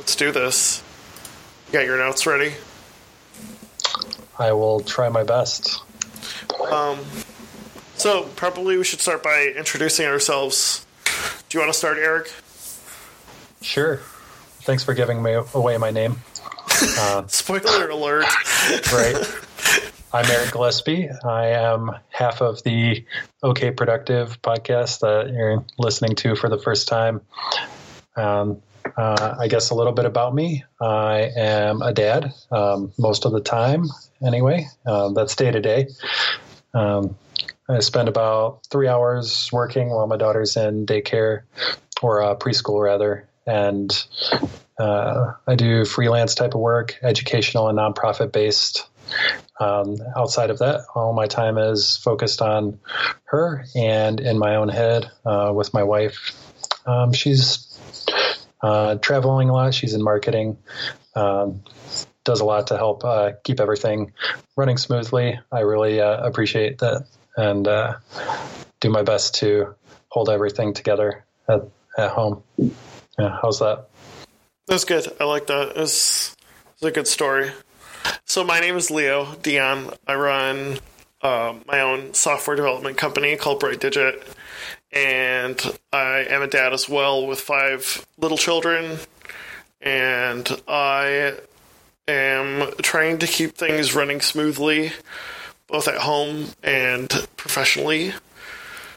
Let's do this. You got your notes ready? I will try my best. So probably we should start by introducing ourselves. Do you want to start, Eric? Sure. Thanks for giving me away my name. Spoiler alert. Right. I'm Eric Gillespie. I am half of the OK Productive podcast that you're listening to for the first time. I guess a little bit about me. I am a dad most of the time anyway. That's day to day. I spend about 3 hours working while my daughter's in daycare or preschool rather. And I do freelance type of work, educational and nonprofit based. Outside of that, all my time is focused on her and in my own head with my wife. She's traveling a lot. She's in marketing, does a lot to help keep everything running smoothly. I really appreciate that and do my best to hold everything together at home. Yeah, how's that? That's good. I like that. It's a good story. So my name is Leo Dion. I run my own software development company called Bright Digit, and I am a dad as well with 5 little children, and I am trying to keep things running smoothly, both at home and professionally.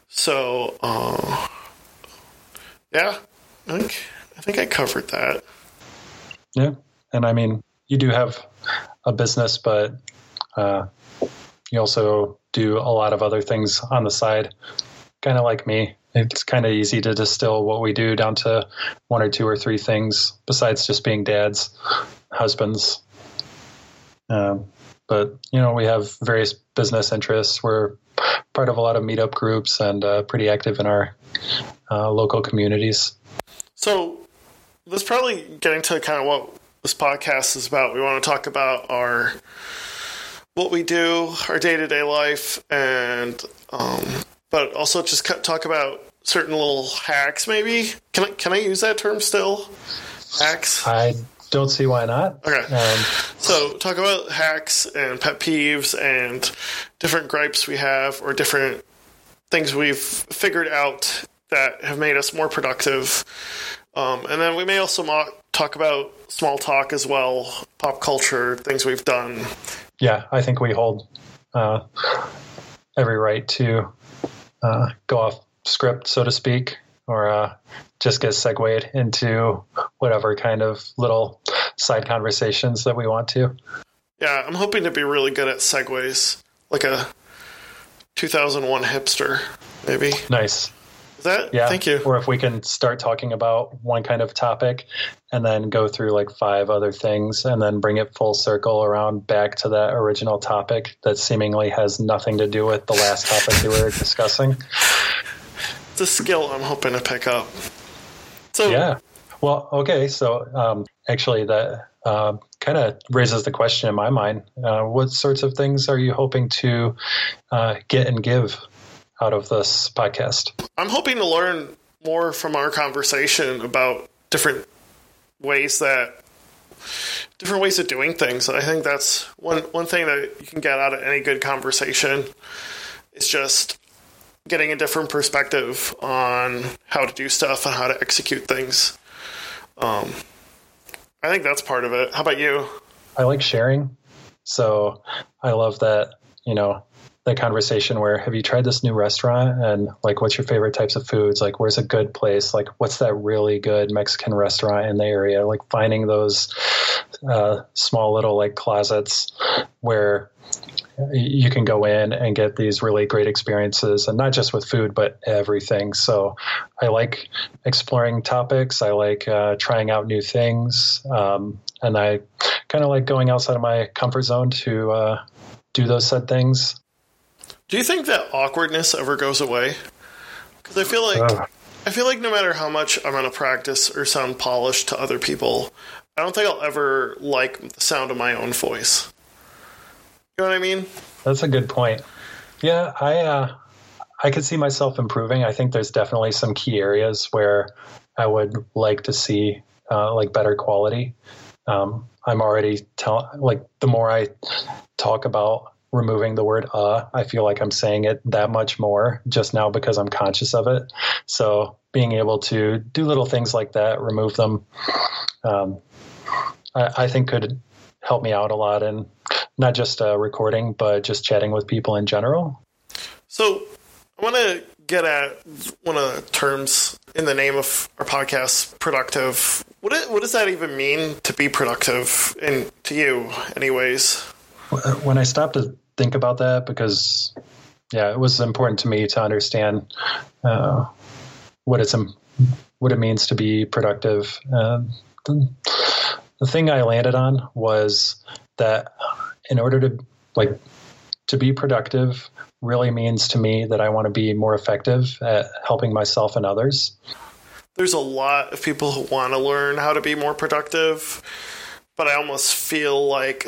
So, yeah, I think I covered that. Yeah, and I mean, you do have a business, but you also do a lot of other things on the side, kind of like me. It's kind of easy to distill what we do down to 1 or 2 or 3 things besides just being dads, husbands. But, you know, we have various business interests. We're part of a lot of meetup groups and pretty active in our local communities. So that's probably getting to kind of what this podcast is about. We want to talk about what we do, our day-to-day life, and but also just talk about certain little hacks. Maybe can I use that term still? Hacks. I don't see why not. Okay. So talk about hacks and pet peeves and different gripes we have or different things we've figured out that have made us more productive. And then we may also talk about small talk as well, pop culture, things we've done. Yeah, I think we hold every right to go off script, so to speak, or just get segued into whatever kind of little side conversations that we want to. Yeah, I'm hoping to be really good at segues, like a 2001 hipster, maybe. Nice. That? Yeah. Thank you. Or if we can start talking about one kind of topic and then go through like 5 other things and then bring it full circle around back to that original topic that seemingly has nothing to do with the last topic we were discussing. It's a skill I'm hoping to pick up. So yeah. Well, okay. So actually that kind of raises the question in my mind. What sorts of things are you hoping to get and give out of this podcast? I'm hoping to learn more from our conversation about different ways of doing things. I think that's one thing that you can get out of any good conversation is just getting a different perspective on how to do stuff and how to execute things. I think that's part of it. How about you? I like sharing. So I love that, you know, the conversation where, have you tried this new restaurant? And like, what's your favorite types of foods? Like, where's a good place? Like, what's that really good Mexican restaurant in the area? Like finding those small little like closets where you can go in and get these really great experiences, and not just with food, but everything. So I like exploring topics. I like trying out new things. And I kind of like going outside of my comfort zone to do those said things. Do you think that awkwardness ever goes away? Because I feel like no matter how much I'm going to practice or sound polished to other people, I don't think I'll ever like the sound of my own voice. You know what I mean? That's a good point. Yeah, I could see myself improving. I think there's definitely some key areas where I would like to see like better quality. I'm already the more I talk about removing the word I feel like I'm saying it that much more just now because I'm conscious of it. So being able to do little things like that, remove them, I think could help me out a lot in not just recording, but just chatting with people in general. So I want to get at one of the terms in the name of our podcast, productive. What does that even mean to be productive, and to you anyways? When I stopped to think about that, because it was important to me to understand what it means to be productive. The thing I landed on was that in order to be productive really means to me that I want to be more effective at helping myself and others. There's a lot of people who want to learn how to be more productive, but I almost feel like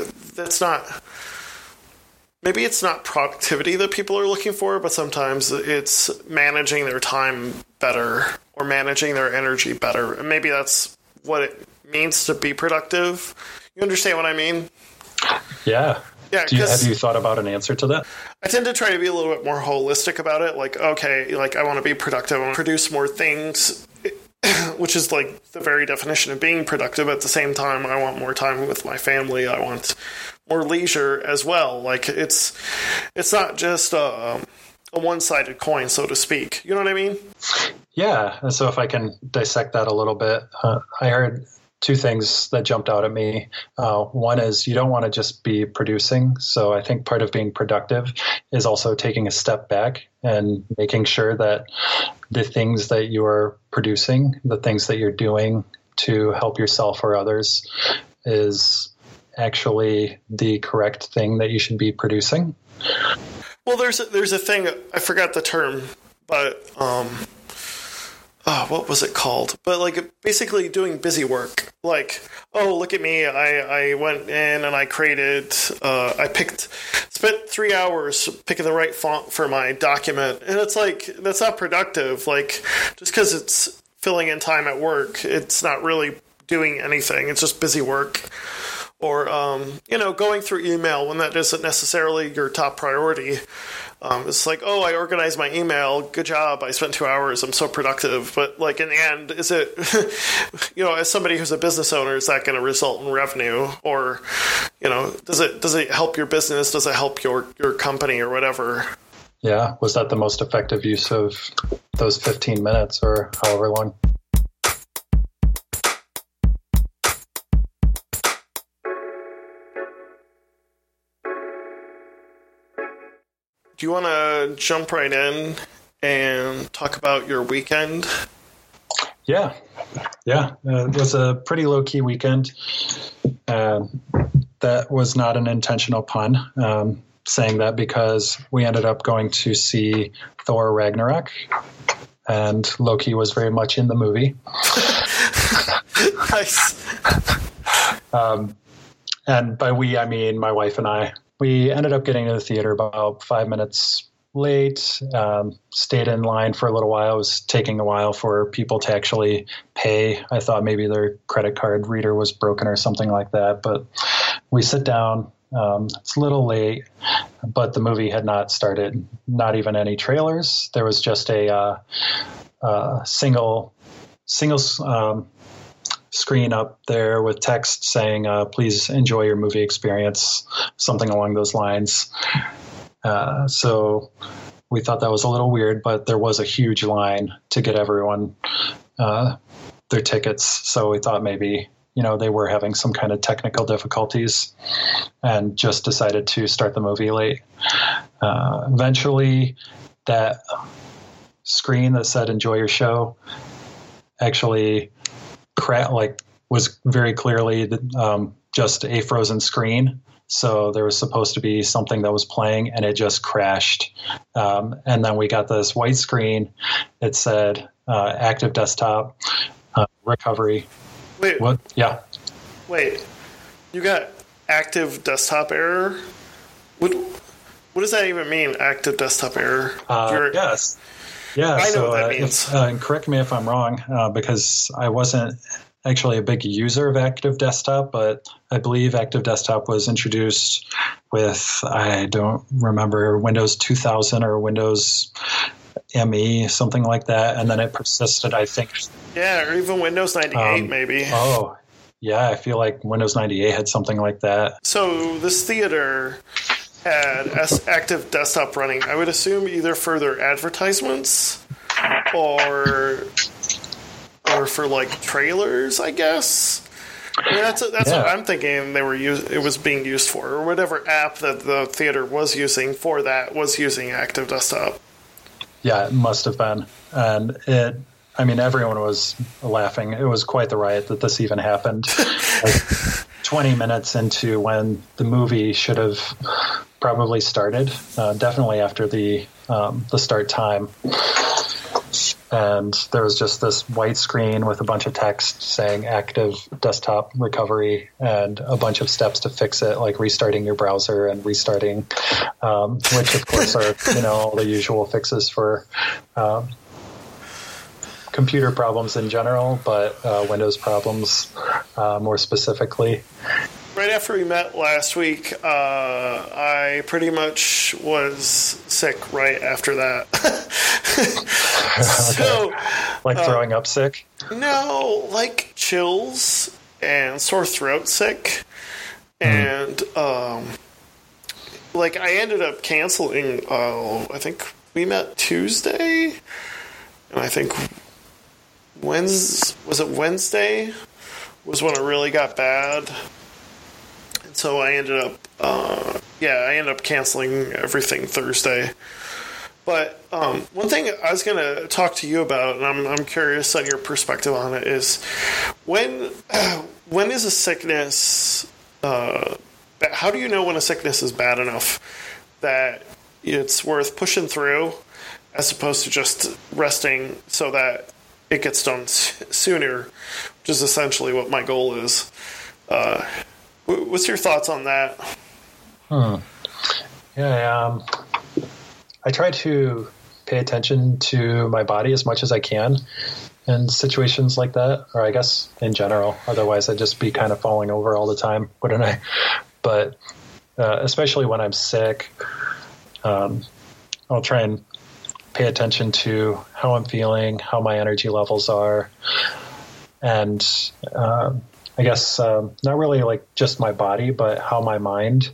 maybe it's not productivity that people are looking for, but sometimes it's managing their time better or managing their energy better. And maybe that's what it means to be productive. You understand what I mean? Yeah. Yeah, have you thought about an answer to that? I tend to try to be a little bit more holistic about it. I want to be productive. I want to produce more things, which is like the very definition of being productive. At the same time, I want more time with my family. I want more leisure as well. Like it's not just a one-sided coin, so to speak. You know what I mean? Yeah. And so if I can dissect that a little bit, I heard two things that jumped out at me. One is you don't want to just be producing. So I think part of being productive is also taking a step back and making sure that the things that you are producing, the things that you're doing to help yourself or others, is actually the correct thing that you should be producing. Well, there's a thing, I forgot the term, but what was it called? But basically doing busy work. Look at me. I went in and I created, spent 3 hours picking the right font for my document. And it's that's not productive. Just because it's filling in time at work, it's not really doing anything. It's just busy work. Or, going through email when that isn't necessarily your top priority. It's I organized my email. Good job. I spent 2 hours. I'm so productive. But in the end, is it, as somebody who's a business owner, is that going to result in revenue? Or, does it help your business? Does it help your company or whatever? Yeah. Was that the most effective use of those 15 minutes or however long? Do you want to jump right in and talk about your weekend? Yeah. It was a pretty low-key weekend. That was not an intentional pun, saying that because we ended up going to see Thor Ragnarok, and Loki was very much in the movie. Nice. And by we, I mean my wife and I. We ended up getting to the theater about 5 minutes late, stayed in line for a little while. It was taking a while for people to actually pay. I thought maybe their credit card reader was broken or something like that. But we sit down. It's a little late, but the movie had not started, not even any trailers. There was just a single screen up there with text saying, please enjoy your movie experience, something along those lines. So we thought that was a little weird, but there was a huge line to get everyone their tickets. So we thought maybe, they were having some kind of technical difficulties and just decided to start the movie late. Eventually, that screen that said enjoy your show actually was very clearly just a frozen screen. So there was supposed to be something that was playing, and it just crashed. And then we got this white screen. It said Active Desktop recovery. Wait. What? Yeah. Wait. You got Active Desktop error? What does that even mean? Active Desktop error? Yes. Yeah, I know what that means. Correct me if I'm wrong, because I wasn't actually a big user of Active Desktop, but I believe Active Desktop was introduced with, I don't remember, Windows 2000 or Windows ME, something like that. And then it persisted, I think. Yeah, or even Windows 98 maybe. Oh, yeah. I feel like Windows 98 had something like that. So this theater had Active Desktop running, I would assume, either for their advertisements or for like trailers, I guess. I mean, that's what I'm thinking. It was being used for, or whatever app that the theater was using for that was using Active Desktop. Yeah, it must have been, and it. I mean, everyone was laughing. It was quite the riot that this even happened. Like 20 minutes into when the movie should have probably started, definitely after the start time. And there was just this white screen with a bunch of text saying Active Desktop recovery and a bunch of steps to fix it, like restarting your browser and restarting, which of course are, all the usual fixes for computer problems in general, but Windows problems more specifically. Right after we met last week, I pretty much was sick right after that. So, okay. Like throwing up sick? No, like chills and sore throat sick. And like I ended up canceling, I think we met Tuesday. And I think Wednesday was when it really got bad. So I ended up, canceling everything Thursday. But one thing I was going to talk to you about, and I'm curious on your perspective on it, is when is a sickness? How do you know when a sickness is bad enough that it's worth pushing through, as opposed to just resting so that it gets done sooner, which is essentially what my goal is. What's your thoughts on that? Yeah, I try to pay attention to my body as much as I can in situations like that, or I guess in general. Otherwise, I'd just be kind of falling over all the time, wouldn't I? But especially when I'm sick, I'll try and pay attention to how I'm feeling, how my energy levels are, and I guess not really like just my body, but how my mind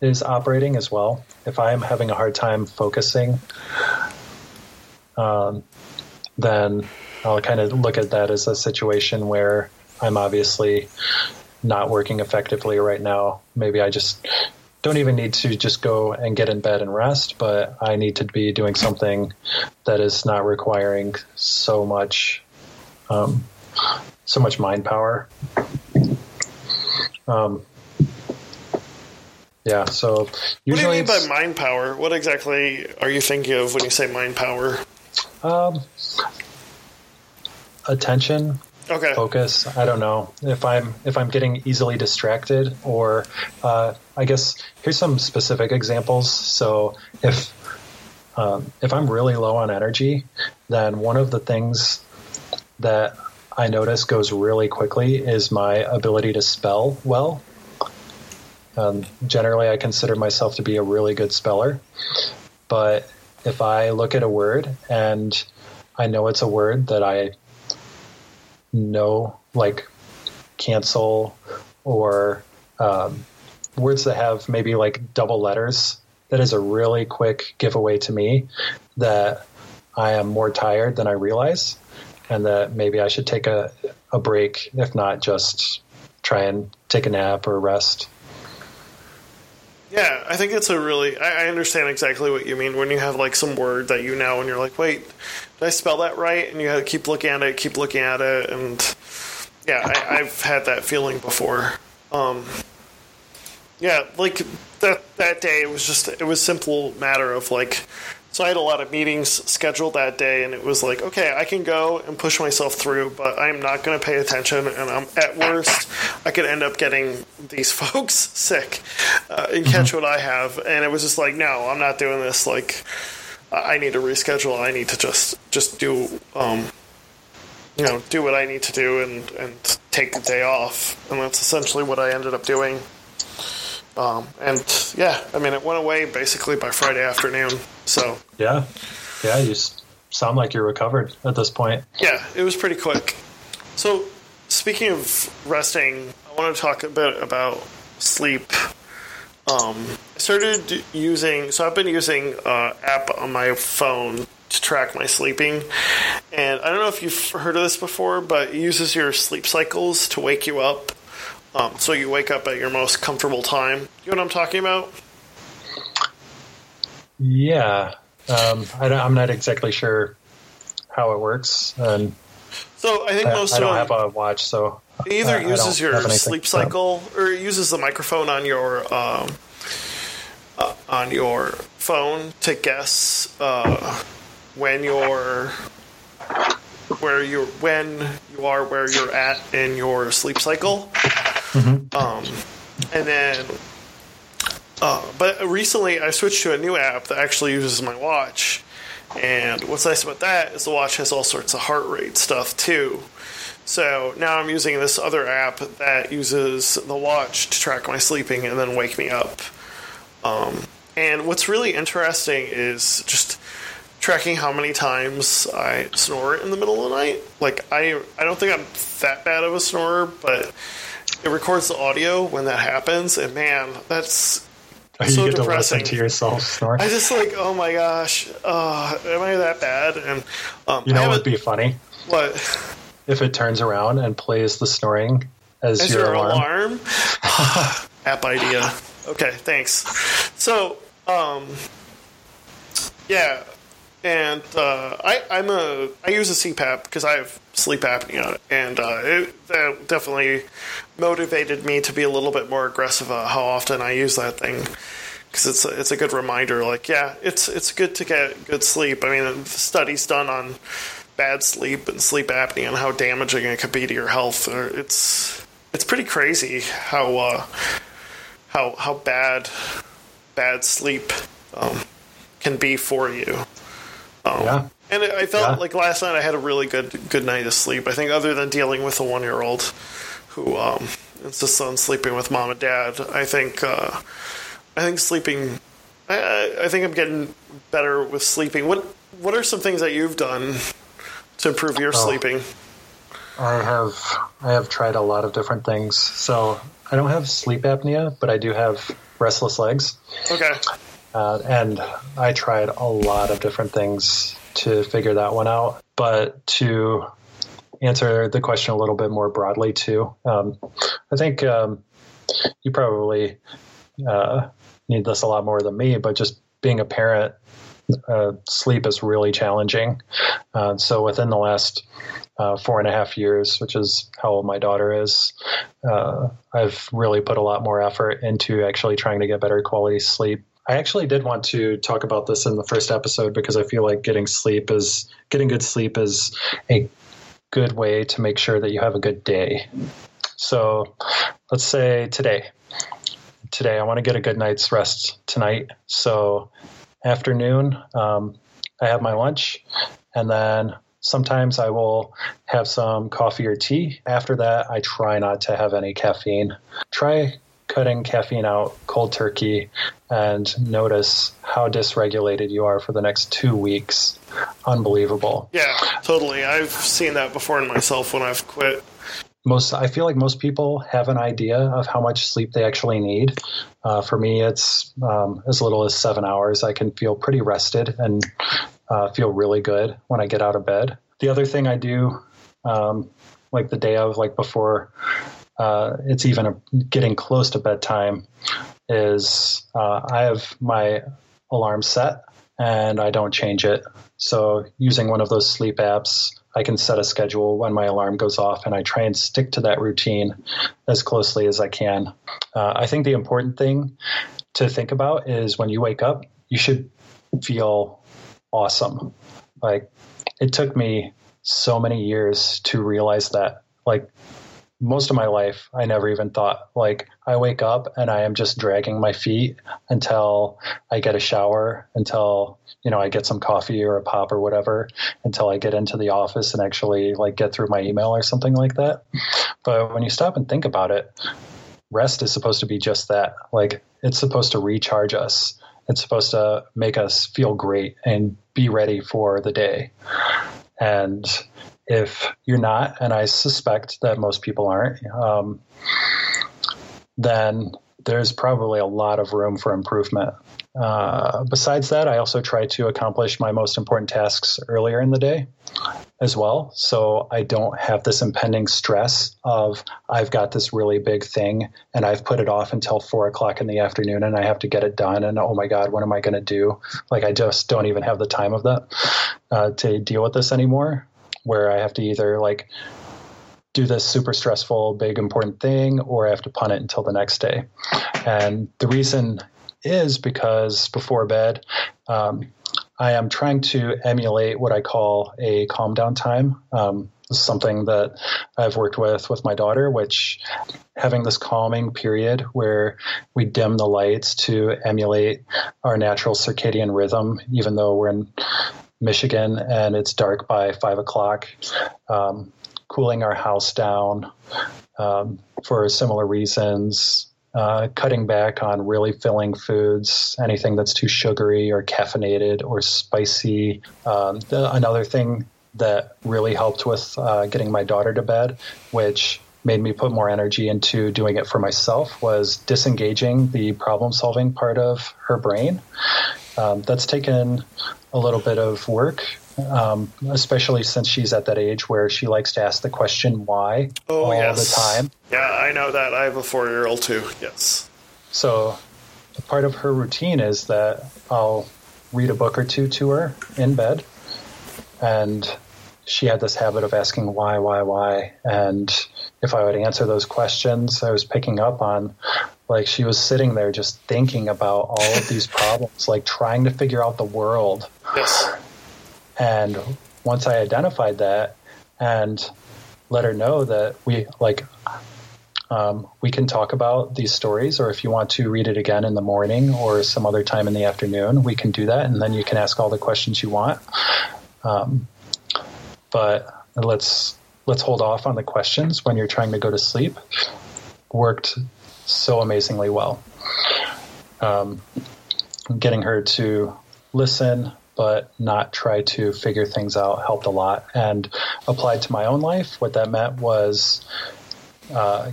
is operating as well. If I am having a hard time focusing, then I'll kind of look at that as a situation where I'm obviously not working effectively right now. Maybe I just don't even need to just go and get in bed and rest, but I need to be doing something that is not requiring so much mind power. Yeah, so usually. What do you mean by mind power? What exactly are you thinking of when you say mind power? Attention. Okay. Focus. I don't know if I'm getting easily distracted, or I guess here's some specific examples. So if I'm really low on energy, then one of the things that I notice goes really quickly is my ability to spell well. Generally, I consider myself to be a really good speller. But if I look at a word and I know it's a word that I know, like cancel, or words that have maybe like double letters, that is a really quick giveaway to me that I am more tired than I realize, and that maybe I should take a break, if not just try and take a nap or rest. Yeah, I think it's I understand exactly what you mean when you have like some word that you know and you're like, wait, did I spell that right? And you have to keep looking at it. And yeah, I've had that feeling before. Yeah, like that day it was simple matter of like, so I had a lot of meetings scheduled that day, and it was like, okay, I can go and push myself through, but I'm not going to pay attention, and I'm at worst, I could end up getting these folks sick and catch what I have. And it was just like, no, I'm not doing this. Like, I need to reschedule. I need to just do you know, do what I need to do and take the day off. And that's essentially what I ended up doing. And yeah, I mean, it went away basically by Friday afternoon. So yeah, you sound like you're recovered at this point. Yeah, it was pretty quick. So speaking of resting, I want to talk a bit about sleep. I started using, so I've been using an app on my phone to track my sleeping. And I don't know if you've heard of this before, but it uses your sleep cycles to wake you up. So you wake up at your most comfortable time. You know what I'm talking about? Yeah. I'm not exactly sure how it works. So I think most of them... I don't have a watch, so... It either uses your sleep cycle, or it uses the microphone on your phone to guess when you are where you're at in your sleep cycle. Mm-hmm. And then, but recently I switched to a new app that actually uses my watch. And what's nice about that is the watch has all sorts of heart rate stuff too. So now I'm using this other app that uses the watch to track my sleeping and then wake me up. And what's really interesting is just tracking how many times I snore in the middle of the night. Like, I don't think I'm that bad of a snorer, but it records the audio when that happens. And, man, that's... Oh, you so get depressing. To listen to yourself snore. I just like, oh my gosh, am I that bad? And you know what would be funny? What? If it turns around and plays the snoring as your alarm. App idea. Okay, thanks. So, yeah, and I use a CPAP because I have sleep apnea, and that definitely motivated me to be a little bit more aggressive about how often I use that thing, because it's a good reminder. Like, yeah, it's good to get good sleep. I mean, the study's done on bad sleep and sleep apnea and how damaging it could be to your health. It's pretty crazy how bad sleep can be for you. Yeah. And I felt like last night I had a really good night of sleep. I think other than dealing with a 1-year-old who insists on sleeping with mom and dad, I think sleeping. I think I'm getting better with sleeping. What are some things that you've done to improve your sleeping? I have tried a lot of different things. So I don't have sleep apnea, but I do have restless legs. Okay. And I tried a lot of different things to figure that one out. But to answer the question a little bit more broadly too, I think you probably need this a lot more than me, but just being a parent, sleep is really challenging. So within the last 4.5 years, which is how old my daughter is, I've really put a lot more effort into actually trying to get better quality sleep. I actually did want to talk about this in the first episode because I feel like getting good sleep is a good way to make sure that you have a good day. So let's say today I want to get a good night's rest tonight. So afternoon, I have my lunch, and then sometimes I will have some coffee or tea. After that, I try not to have any caffeine. Try cutting caffeine out cold turkey and notice how dysregulated you are for the next 2 weeks. Unbelievable. Yeah, totally. I've seen that before in myself when I've quit. I feel like most people have an idea of how much sleep they actually need. For me, it's as little as 7 hours. I can feel pretty rested and feel really good when I get out of bed. The other thing I do, like the day of, like before it's even getting close to bedtime, is I have my alarm set and I don't change it. So using one of those sleep apps, I can set a schedule when my alarm goes off, and I try and stick to that routine as closely as I can. I think the important thing to think about is when you wake up, you should feel awesome. Like, it took me so many years to realize that. Like, most of my life, I never even thought, like, I wake up and I am just dragging my feet until I get a shower, until, you know, I get some coffee or a pop or whatever, until I get into the office and actually, like, get through my email or something like that. But when you stop and think about it, rest is supposed to be just that. Like, it's supposed to recharge us. It's supposed to make us feel great and be ready for the day. And if you're not, and I suspect that most people aren't, then there's probably a lot of room for improvement. Besides that, I also try to accomplish my most important tasks earlier in the day as well. So I don't have this impending stress of I've got this really big thing and I've put it off until 4 o'clock in the afternoon and I have to get it done. And oh my God, what am I going to do? Like, I just don't even have the time of that to deal with this anymore, where I have to either like do this super stressful, big, important thing, or I have to punt it until the next day. And the reason is because before bed, I am trying to emulate what I call a calm down time. This is something that I've worked with my daughter, which having this calming period where we dim the lights to emulate our natural circadian rhythm, even though we're in Michigan and it's dark by 5 o'clock, cooling our house down for similar reasons, cutting back on really filling foods, anything that's too sugary or caffeinated or spicy. Another thing that really helped with getting my daughter to bed, which made me put more energy into doing it for myself, was disengaging the problem-solving part of her brain. That's taken a little bit of work, especially since she's at that age where she likes to ask the question why all the time. Yeah, I know that. I have a 4-year-old too, yes. So part of her routine is that I'll read a book or two to her in bed, and she had this habit of asking why, and if I would answer those questions, I was picking up on, like, she was sitting there just thinking about all of these problems, like trying to figure out the world. Yes. And once I identified that and let her know that we can talk about these stories, or if you want to read it again in the morning or some other time in the afternoon, we can do that, and then you can ask all the questions you want. But let's hold off on the questions when you're trying to go to sleep. Worked so amazingly well. Getting her to listen but not try to figure things out helped a lot. And applied to my own life, what that meant was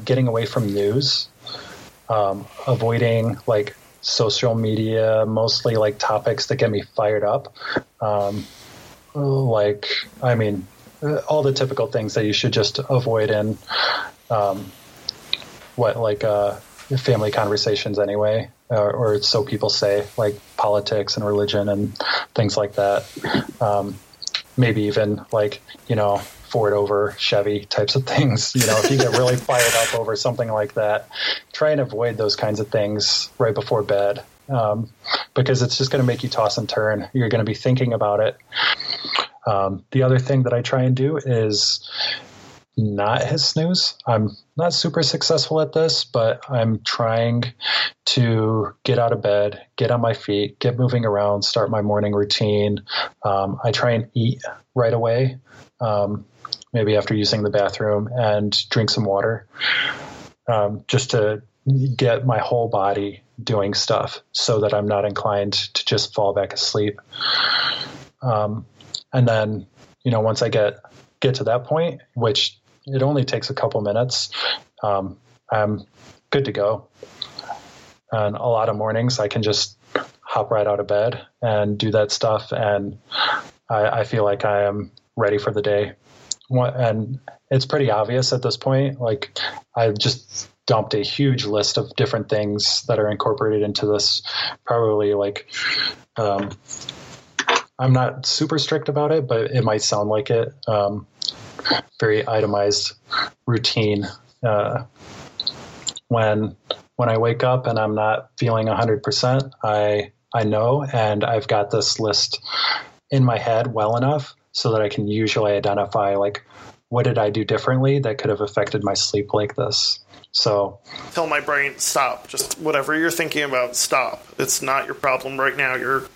getting away from news, avoiding like social media, mostly like topics that get me fired up. All the typical things that you should just avoid in family conversations anyway, or so people say, like politics and religion and things like that. Maybe even like, you know, Ford over Chevy types of things. You know, if you get really fired up over something like that, try and avoid those kinds of things right before bed. Because it's just going to make you toss and turn. You're going to be thinking about it. The other thing that I try and do is not hit snooze. I'm not super successful at this, but I'm trying to get out of bed, get on my feet, get moving around, start my morning routine. I try and eat right away, maybe after using the bathroom, and drink some water, just to get my whole body doing stuff so that I'm not inclined to just fall back asleep. And then, you know, once I get to that point, which it only takes a couple minutes, I'm good to go. And a lot of mornings I can just hop right out of bed and do that stuff. And I feel like I am ready for the day. And it's pretty obvious at this point. Like, I just dumped a huge list of different things that are incorporated into this. Probably like, I'm not super strict about it, but it might sound like it. Very itemized routine. When I wake up and I'm not feeling 100%, I know, and I've got this list in my head well enough so that I can usually identify like what did I do differently that could have affected my sleep like this? So tell my brain, stop. Just whatever you're thinking about, stop. It's not your problem right now. Your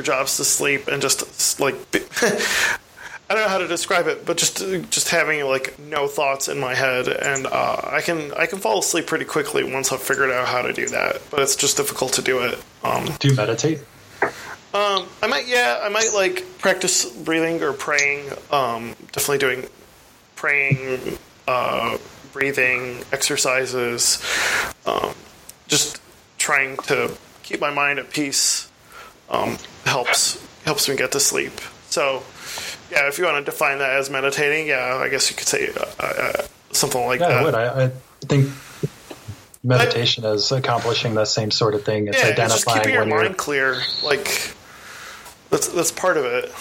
job's to sleep and just like I don't know how to describe it, but just having like no thoughts in my head, and I can fall asleep pretty quickly once I've figured out how to do that. But it's just difficult to do it. Do you meditate? I might like practice breathing or praying. Definitely doing praying, breathing exercises. Just trying to keep my mind at peace. Helps me get to sleep. So, yeah, if you want to define that as meditating, yeah, I guess you could say something like that. I would. I think meditation is accomplishing that same sort of thing. It's identifying it's just keeping your mind clear. Like that's part of it.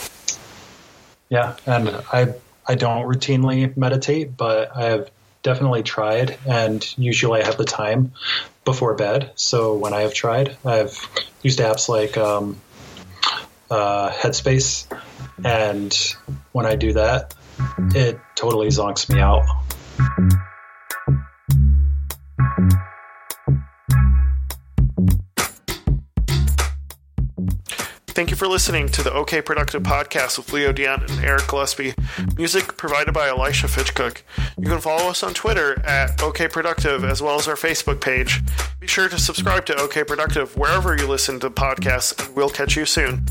Yeah, and I don't routinely meditate, but I have definitely tried, and usually I have the time before bed. So when I have tried, I've used apps like Headspace, and when I do that, it totally zonks me out. Thank you for listening to the OK Productive Podcast with Leo Dion and Eric Gillespie. Music provided by Elisha Fitchcook. You can follow us on Twitter at OK Productive, as well as our Facebook page. Be sure to subscribe to OK Productive wherever you listen to podcasts, and we'll catch you soon.